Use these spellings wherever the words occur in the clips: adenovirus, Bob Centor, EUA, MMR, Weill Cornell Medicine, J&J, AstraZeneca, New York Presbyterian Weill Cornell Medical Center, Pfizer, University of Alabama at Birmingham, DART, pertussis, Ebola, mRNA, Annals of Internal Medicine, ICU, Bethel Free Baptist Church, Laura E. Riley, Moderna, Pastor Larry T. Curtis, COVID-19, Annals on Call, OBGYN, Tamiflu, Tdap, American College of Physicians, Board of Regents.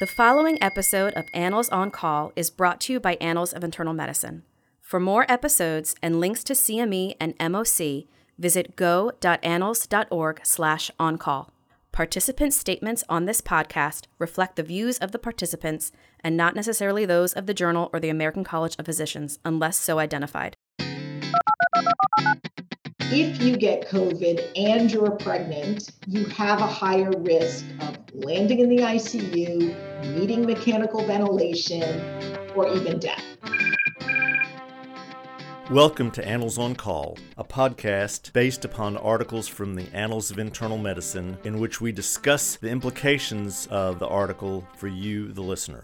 The following episode of Annals on Call is brought to you by Annals of Internal Medicine. For more episodes and links to CME and MOC, visit go.annals.org/oncall. Participant statements on this podcast reflect the views of the participants and not necessarily those of the journal or the American College of Physicians, unless so identified. If you get COVID and you're pregnant, you have a higher risk of landing in the ICU, needing mechanical ventilation, or even death. Welcome to Annals on Call, a podcast based upon articles from the Annals of Internal Medicine, in which we discuss the implications of the article for you, the listener.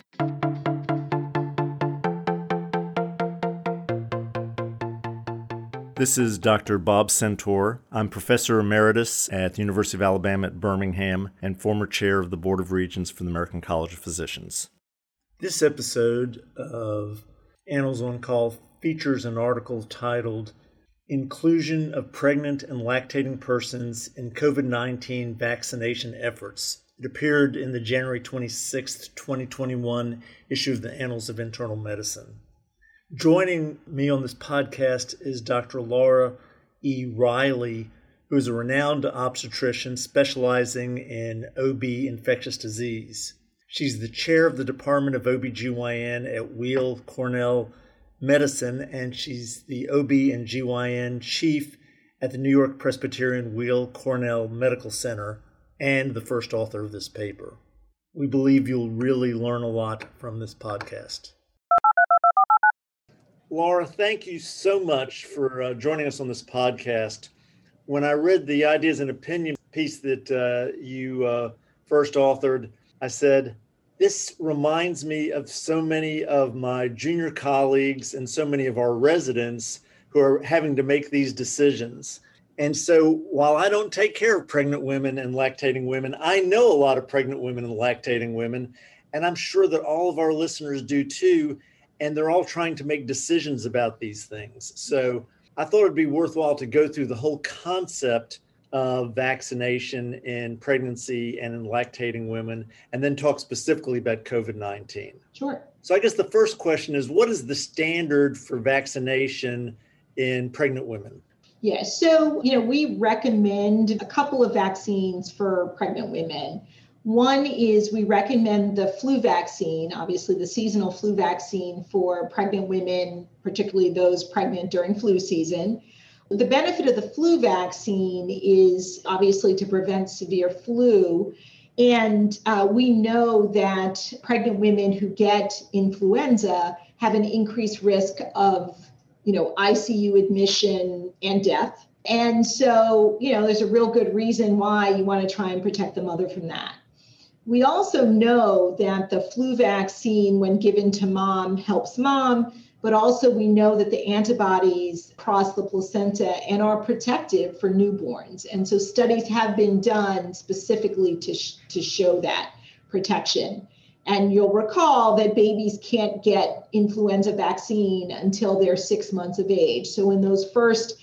This is Dr. Bob Centor. I'm Professor Emeritus at the University of Alabama at Birmingham and former Chair of the Board of Regents for the American College of Physicians. This episode of Annals on Call features an article titled Inclusion of Pregnant and Lactating Persons in COVID-19 Vaccination Efforts. It appeared in the January 26, 2021 issue of the Annals of Internal Medicine. Joining me on this podcast is Dr. Laura E. Riley, who is a renowned obstetrician specializing in OB infectious disease. She's the chair of the Department of OBGYN at Weill Cornell Medicine, and she's the OB and GYN chief at the New York Presbyterian Weill Cornell Medical Center and the first author of this paper. We believe you'll really learn a lot from this podcast. Laura, thank you so much for joining us on this podcast. When I read the Ideas and Opinion piece that you first authored, I said, this reminds me of so many of my junior colleagues and so many of our residents who are having to make these decisions. And so while I don't take care of pregnant women and lactating women, I know a lot of pregnant women and lactating women, and I'm sure that all of our listeners do too. And they're all trying to make decisions about these things. So I thought it'd be worthwhile to go through the whole concept of vaccination in pregnancy and in lactating women, and then talk specifically about COVID-19. Sure. So I guess the first question is, what is the standard for vaccination in pregnant women? Yeah, so we recommend a couple of vaccines for pregnant women. One is we recommend the flu vaccine, obviously the seasonal flu vaccine for pregnant women, particularly those pregnant during flu season. The benefit of the flu vaccine is obviously to prevent severe flu. And we know that pregnant women who get influenza have an increased risk of, ICU admission and death. And so, there's a real good reason why you want to try and protect the mother from that. We also know that the flu vaccine, when given to mom, helps mom, but also we know that the antibodies cross the placenta and are protective for newborns. And so studies have been done specifically to show that protection. And you'll recall that babies can't get influenza vaccine until they're 6 months of age. So in those first,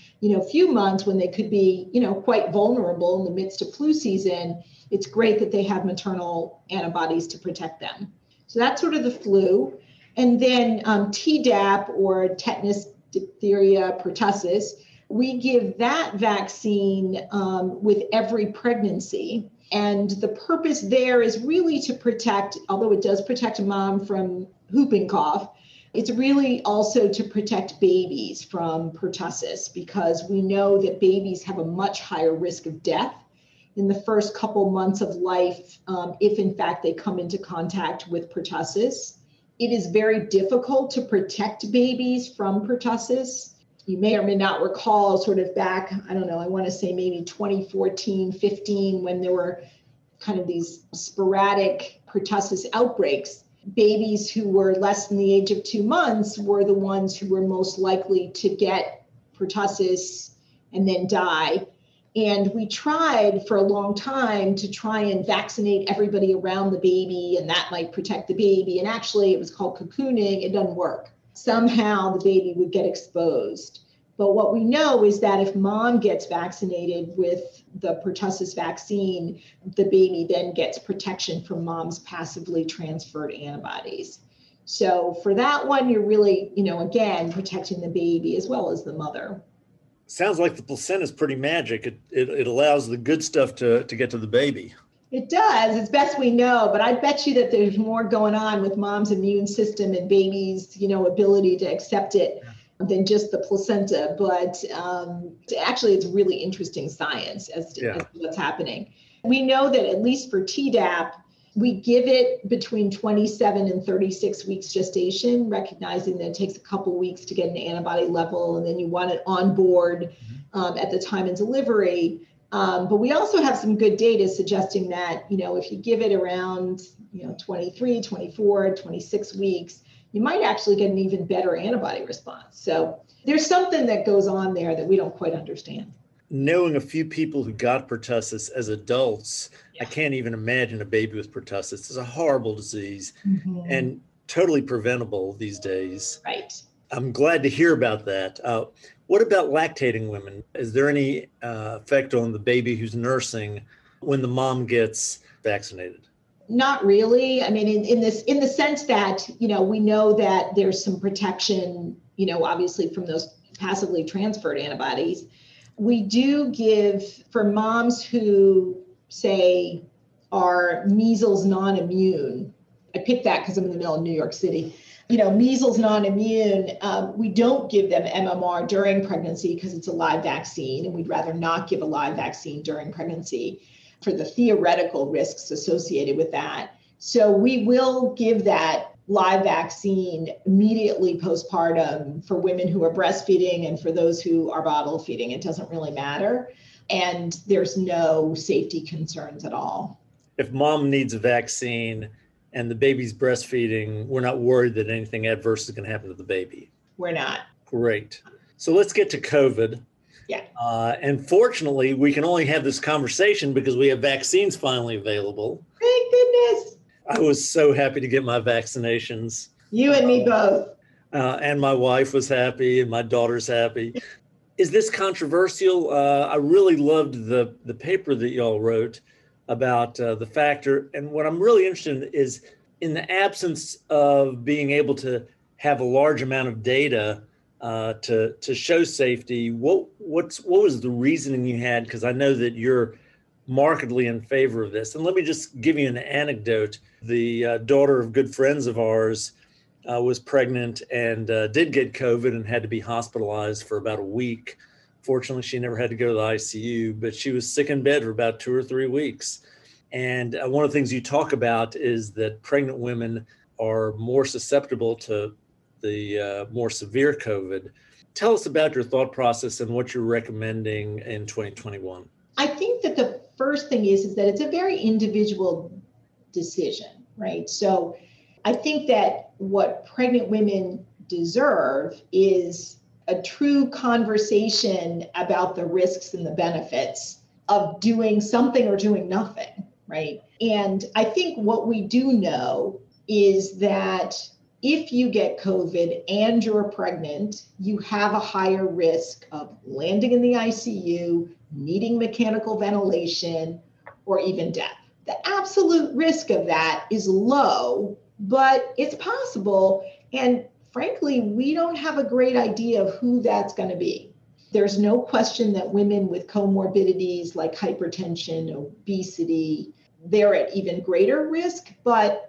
few months when they could be, quite vulnerable in the midst of flu season, it's great that they have maternal antibodies to protect them. So that's sort of the flu. And then Tdap, or tetanus, diphtheria, pertussis, we give that vaccine with every pregnancy. And the purpose there is really to protect, although it does protect a mom from whooping cough, it's really also to protect babies from pertussis, because we know that babies have a much higher risk of death in the first couple months of life, if in fact they come into contact with pertussis. It is very difficult to protect babies from pertussis. You may or may not recall sort of back, I want to say maybe 2014, 15, when there were kind of these sporadic pertussis outbreaks. Babies who were less than the age of 2 months were the ones who were most likely to get pertussis and then die. And we tried for a long time to try and vaccinate everybody around the baby, and that might protect the baby. And actually, it was called cocooning. It doesn't work. Somehow the baby would get exposed. But what we know is that if mom gets vaccinated with the pertussis vaccine, the baby then gets protection from mom's passively transferred antibodies. So for that one, you're really, again, protecting the baby as well as the mother. Sounds like the placenta is pretty magic. It allows the good stuff to get to the baby. It does, as best we know, but I bet you that there's more going on with mom's immune system and baby's, ability to accept it than just the placenta. But actually, it's really interesting science as to what's happening. We know that at least for Tdap, we give it between 27 and 36 weeks gestation, recognizing that it takes a couple weeks to get an antibody level, and then you want it on board at the time of delivery. But we also have some good data suggesting that, if you give it around, 23, 24, 26 weeks, you might actually get an even better antibody response. So there's something that goes on there that we don't quite understand. Knowing a few people who got pertussis as adults, I can't even imagine a baby with pertussis. It's a horrible disease and totally preventable these days. Right. I'm glad to hear about that. What about lactating women? Is there any effect on the baby who's nursing when the mom gets vaccinated? Not really. I mean, in the sense that, we know that there's some protection, obviously from those passively transferred antibodies. We do give, for moms who, say, are measles non-immune, I picked that because I'm in the middle of New York City, measles non-immune, we don't give them MMR during pregnancy because it's a live vaccine, and we'd rather not give a live vaccine during pregnancy for the theoretical risks associated with that. So we will give that live vaccine immediately postpartum for women who are breastfeeding and for those who are bottle feeding. It doesn't really matter, and there's no safety concerns at all. If mom needs a vaccine and the baby's breastfeeding, we're not worried that anything adverse is going to happen to the baby. We're not. Great. So let's get to COVID. Yeah. And fortunately, we can only have this conversation because we have vaccines finally available. Thank goodness. I was so happy to get my vaccinations. You and me both. And my wife was happy and my daughter's happy. Is this controversial? I really loved the paper that y'all wrote about the factor. And what I'm really interested in is, in the absence of being able to have a large amount of data to show safety, what was the reasoning you had? Because I know that you're markedly in favor of this. And let me just give you an anecdote. The daughter of good friends of ours was pregnant and did get COVID and had to be hospitalized for about a week. Fortunately, she never had to go to the ICU, but she was sick in bed for about 2 or 3 weeks. And one of the things you talk about is that pregnant women are more susceptible to the more severe COVID. Tell us about your thought process and what you're recommending in 2021. I think that the first thing is that it's a very individual decision, right? So I think that what pregnant women deserve is a true conversation about the risks and the benefits of doing something or doing nothing, right? And I think what we do know is that if you get COVID and you're pregnant, you have a higher risk of landing in the ICU, needing mechanical ventilation, or even death. The absolute risk of that is low, but it's possible. And frankly, we don't have a great idea of who that's going to be. There's no question that women with comorbidities like hypertension, obesity, they're at even greater risk, but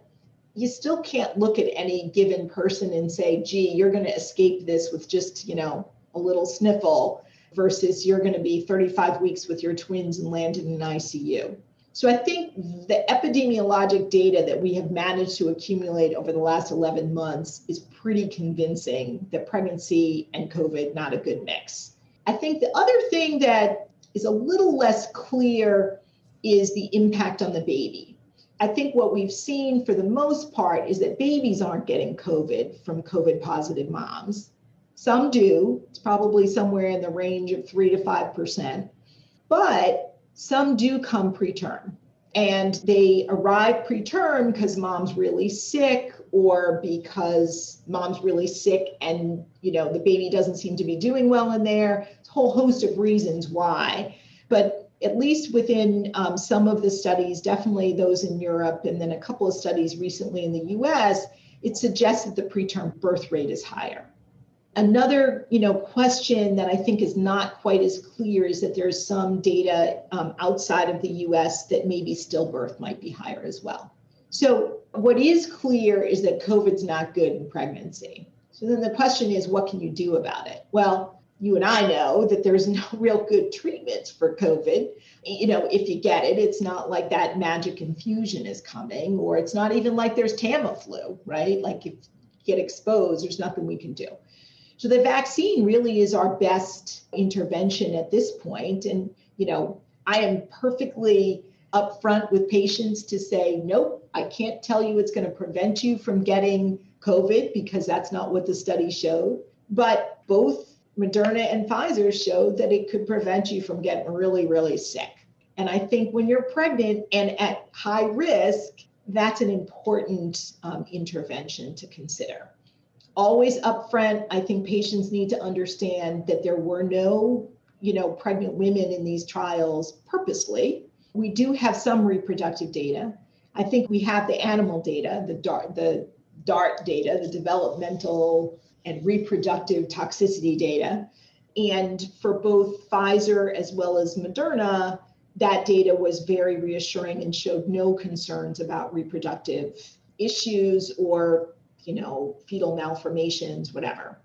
you still can't look at any given person and say, gee, you're going to escape this with just, a little sniffle versus you're going to be 35 weeks with your twins and land in an ICU. So I think the epidemiologic data that we have managed to accumulate over the last 11 months is pretty convincing that pregnancy and COVID, not a good mix. I think the other thing that is a little less clear is the impact on the baby. I think what we've seen for the most part is that babies aren't getting COVID from COVID positive moms. Some do, it's probably somewhere in the range of 3 to 5%, but some do come preterm. And they arrive preterm because mom's really sick, or because mom's really sick and, you know, the baby doesn't seem to be doing well in there. It's a whole host of reasons why. But at least within some of the studies, definitely those in Europe, and then a couple of studies recently in the US, it suggests that the preterm birth rate is higher. Another, you know, question that I think is not quite as clear is that there's some data outside of the US that maybe stillbirth might be higher as well. So what is clear is that COVID's not good in pregnancy. So then the question is, what can you do about it? Well, you and I know that there's no real good treatments for COVID. You know, if you get it, it's not like that magic infusion is coming, or it's not even like there's Tamiflu, right? Like if you get exposed, there's nothing we can do. So the vaccine really is our best intervention at this point. And, you know, I am perfectly upfront with patients to say, nope, I can't tell you it's going to prevent you from getting COVID because that's not what the study showed. But both Moderna and Pfizer showed that it could prevent you from getting really, really sick. And I think when you're pregnant and at high risk, that's an important intervention to consider. Always upfront, I think patients need to understand that there were no, you know, pregnant women in these trials purposely. We do have some reproductive data. I think we have the animal data, the DART data, the developmental and reproductive toxicity data. And for both Pfizer as well as Moderna, that data was very reassuring and showed no concerns about reproductive issues or, you know, fetal malformations, whatever.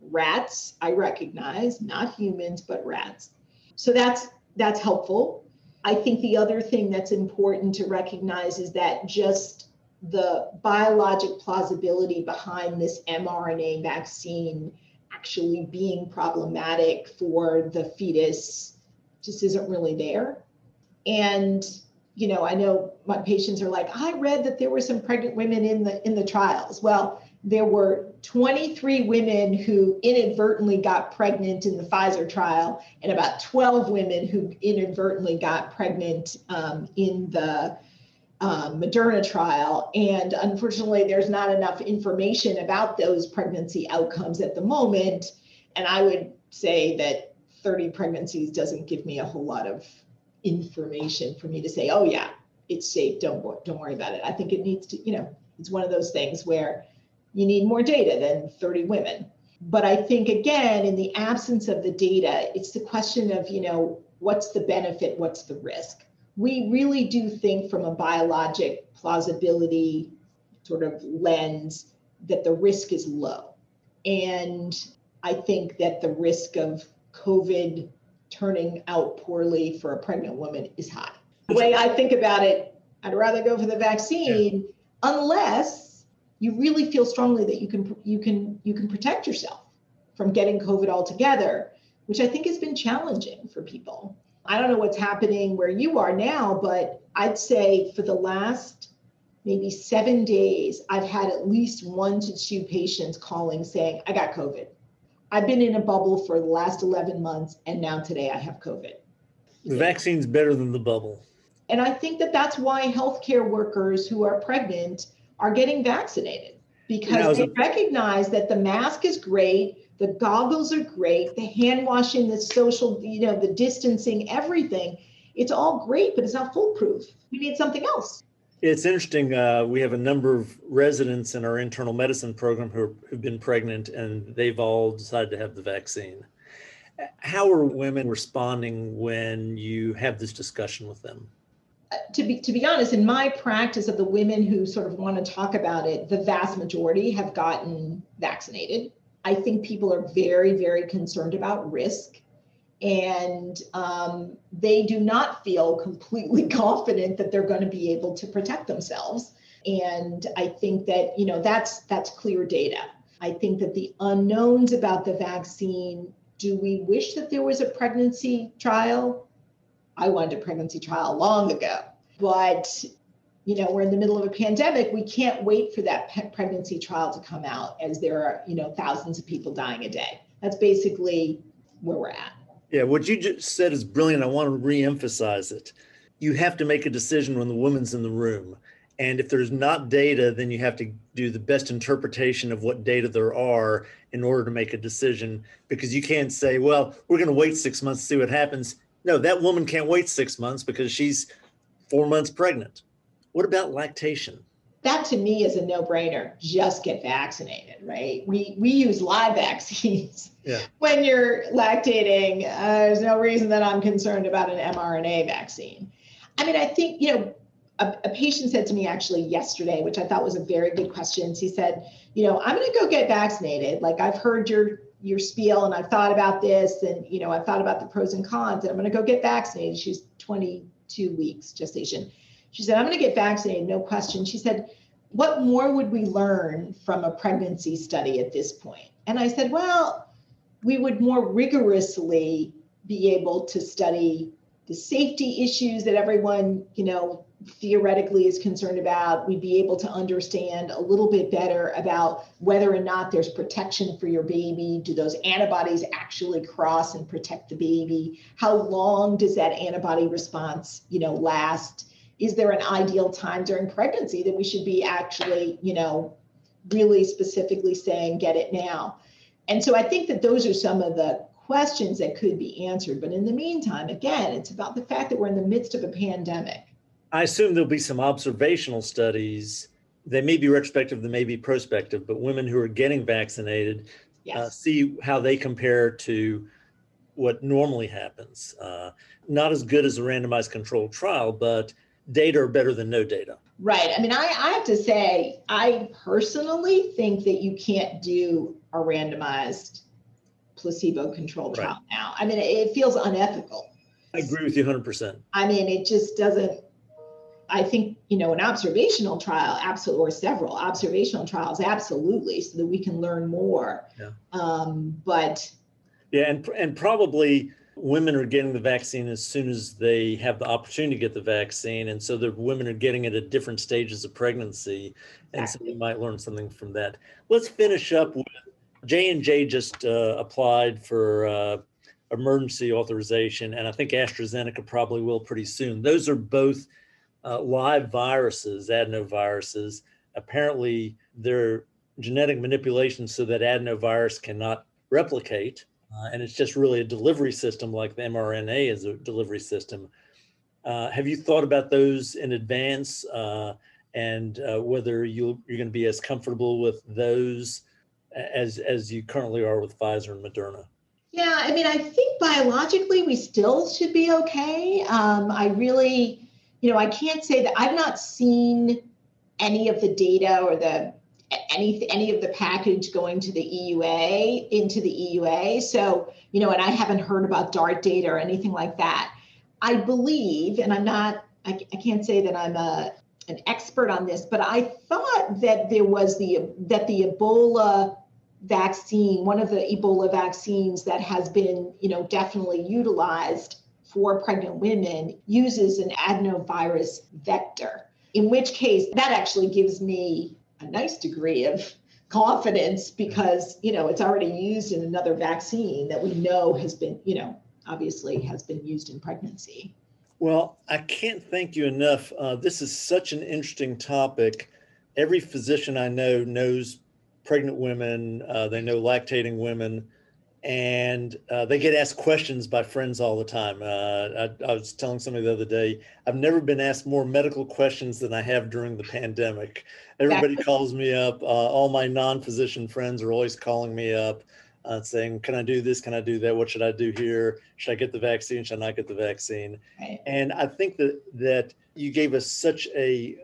Rats, I recognize, not humans, but rats. So that's helpful. I think the other thing that's important to recognize is that just the biologic plausibility behind this mRNA vaccine actually being problematic for the fetus just isn't really there. And you know, I know my patients are like, I read that there were some pregnant women in the trials. Well, there were 23 women who inadvertently got pregnant in the Pfizer trial, and about 12 women who inadvertently got pregnant in the Moderna trial. And unfortunately, there's not enough information about those pregnancy outcomes at the moment. And I would say that 30 pregnancies doesn't give me a whole lot of information for me to say, oh yeah, it's safe, don't worry about it. I think it needs to, you know, it's one of those things where you need more data than 30 women. But I think, again, in the absence of the data, it's the question of, you know, what's the benefit, what's the risk? We really do think from a biologic plausibility sort of lens that the risk is low. And I think that the risk of COVID turning out poorly for a pregnant woman is high. The way I think about it, I'd rather go for the vaccine, unless you really feel strongly that you can protect yourself from getting COVID altogether, which I think has been challenging for people. I don't know what's happening where you are now, but I'd say for the last maybe 7 days, I've had at least 1 to 2 patients calling saying, I got COVID. I've been in a bubble for the last 11 months, and now today I have COVID. The vaccine's better than the bubble. And I think that that's why healthcare workers who are pregnant are getting vaccinated, because they recognize that the mask is great, the goggles are great, the hand washing, the social, you know, the distancing, everything. It's all great, but it's not foolproof. We need something else. It's interesting. We have a number of residents in our internal medicine program who've been pregnant, and they've all decided to have the vaccine. How are women responding when you have this discussion with them? To be honest, in my practice of the women who sort of want to talk about it, the vast majority have gotten vaccinated. I think people are very, very concerned about risk. And they do not feel completely confident that they're going to be able to protect themselves. And I think that, you know, that's clear data. I think that the unknowns about the vaccine, do we wish that there was a pregnancy trial? I wanted a pregnancy trial long ago, but, you know, we're in the middle of a pandemic. We can't wait for that pregnancy trial to come out, as there are, you know, thousands of people dying a day. That's basically where we're at. Yeah, what you just said is brilliant. I want to reemphasize it. you have to make a decision when the woman's in the room. And if there's not data, then you have to do the best interpretation of what data there are in order to make a decision, because you can't say, well, we're going to wait 6 months to see what happens. No, that woman can't wait 6 months because she's 4 months pregnant. What about lactation? That to me is a no-brainer. Just get vaccinated, right? We use live vaccines. Yeah. When you're lactating, there's no reason that I'm concerned about an mRNA vaccine. I mean, I think, you know, a patient said to me actually yesterday, which I thought was a very good question. He said, you know, I'm going to go get vaccinated. Like, I've heard your spiel and I've thought about this and, you know, I've thought about the pros and cons and I'm going to go get vaccinated. She's 22 weeks gestation. She said, I'm going to get vaccinated, no question. She said, what more would we learn from a pregnancy study at this point? And I said, well, we would more rigorously be able to study the safety issues that everyone, you know, theoretically is concerned about. We'd be able to understand a little bit better about whether or not there's protection for your baby. Do those antibodies actually cross and protect the baby? How long does that antibody response, you know, last? Is there an ideal time during pregnancy that we should be actually, you know, really specifically saying, get it now? And so I think that those are some of the questions that could be answered. But in the meantime, again, it's about the fact that we're in the midst of a pandemic. I assume there'll be some observational studies. They may be retrospective, they may be prospective, but women who are getting vaccinated, yes, see how they compare to what normally happens. Not as good as a randomized controlled trial, but data are better than no data. Right. I mean, I have to say, I personally think that you can't do a randomized placebo-controlled trial now. I mean, it feels unethical. I agree with you 100%. I mean, it just doesn't. I think, you know, an observational trial, absolutely, or several observational trials, absolutely, so that we can learn more. Yeah. And probably women are getting the vaccine as soon as they have the opportunity to get the vaccine, and so the women are getting it at different stages of pregnancy, and exactly, so we might learn something from that. Let's finish up with J&J just applied for emergency authorization, and I think AstraZeneca probably will pretty soon. Those are both live viruses, adenoviruses. Apparently, they're genetic manipulation so that adenovirus cannot replicate. And it's just really a delivery system, like the mRNA is a delivery system. Have you thought about those in advance and whether you're going to be as comfortable with those as you currently are with Pfizer and Moderna? Yeah, I mean, I think biologically we still should be okay. I can't say that I've not seen any of the data or any of the package going to the EUA, into the EUA. So, you know, and I haven't heard about DART data or anything like that. I believe, and I'm not, I can't say that I'm an expert on this, but I thought that there was the Ebola vaccine, one of the Ebola vaccines that has been, you know, definitely utilized for pregnant women, uses an adenovirus vector, in which case that actually gives me a nice degree of confidence, because, you know, it's already used in another vaccine that we know has been, you know, obviously has been used in pregnancy. Well, I can't thank you enough. This is such an interesting topic. Every physician I know knows pregnant women. They know lactating women, and they get asked questions by friends all the time. I was telling somebody the other day, I've never been asked more medical questions than I have during the pandemic. Everybody calls me up. All my non-physician friends are always calling me up saying, can I do this? Can I do that? What should I do here? Should I get the vaccine? Should I not get the vaccine? Right. And I think that you gave us such a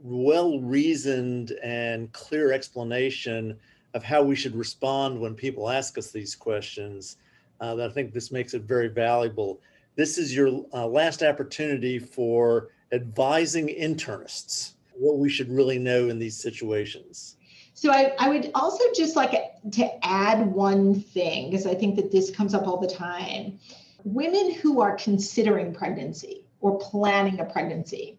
well-reasoned and clear explanation of how we should respond when people ask us these questions, that I think this makes it very valuable. This is your last opportunity for advising internists what we should really know in these situations. So I would also just like to add one thing, because I think that this comes up all the time. Women who are considering pregnancy or planning a pregnancy,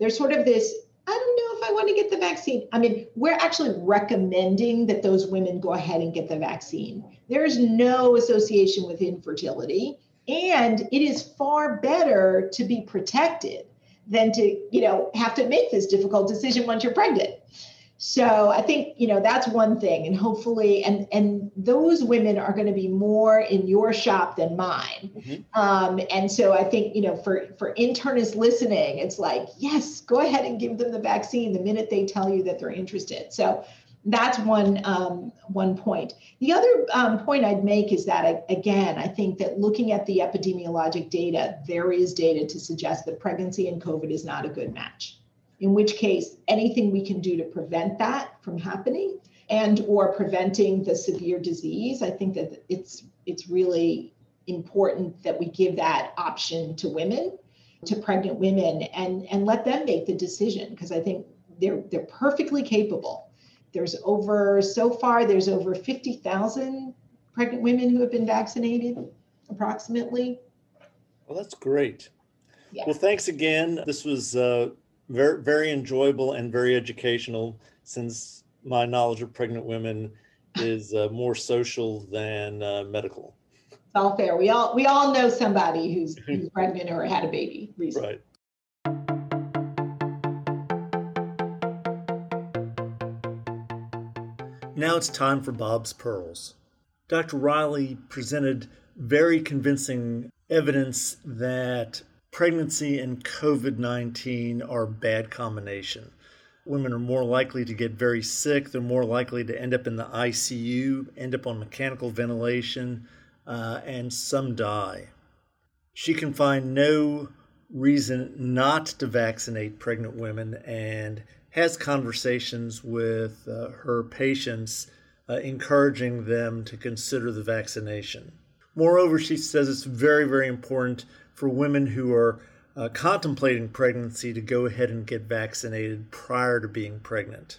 there's sort of this, I don't know if I want to get the vaccine. I mean, we're actually recommending that those women go ahead and get the vaccine. There is no association with infertility. And it is far better to be protected than to, you know, have to make this difficult decision once you're pregnant. So I think, you know, that's one thing, and hopefully, and those women are going to be more in your shop than mine. Mm-hmm. And so I think, you know, for internists listening, it's like, yes, go ahead and give them the vaccine the minute they tell you that they're interested. So that's one point. The other point I'd make is that, again, I think that looking at the epidemiologic data, there is data to suggest that pregnancy and COVID is not a good match. In which case, anything we can do to prevent that from happening and or preventing the severe disease, I think that it's really important that we give that option to women, to pregnant women, and let them make the decision, because I think they're perfectly capable. So far there's over 50,000 pregnant women who have been vaccinated, approximately. Well, that's great. Yeah. Well, thanks again. This was very, very enjoyable and very educational, since my knowledge of pregnant women is more social than medical. It's all fair. We all know somebody who's pregnant or had a baby recently. Right. Now it's time for Bob's Pearls. Dr. Riley presented very convincing evidence that pregnancy and COVID-19 are a bad combination. Women are more likely to get very sick. They're more likely to end up in the ICU, end up on mechanical ventilation, and some die. She can find no reason not to vaccinate pregnant women, and has conversations with her patients, encouraging them to consider the vaccination. Moreover, she says it's very, very important for women who are contemplating pregnancy to go ahead and get vaccinated prior to being pregnant.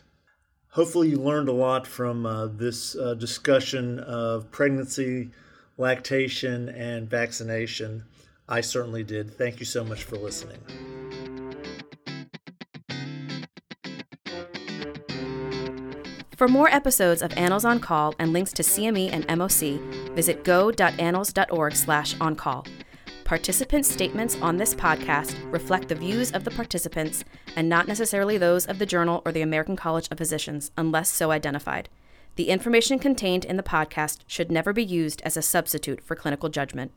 Hopefully you learned a lot from this discussion of pregnancy, lactation, and vaccination. I certainly did. Thank you so much for listening. For more episodes of Annals on Call and links to CME and MOC, visit go.annals.org/oncall. Participant statements on this podcast reflect the views of the participants and not necessarily those of the journal or the American College of Physicians, unless so identified. The information contained in the podcast should never be used as a substitute for clinical judgment.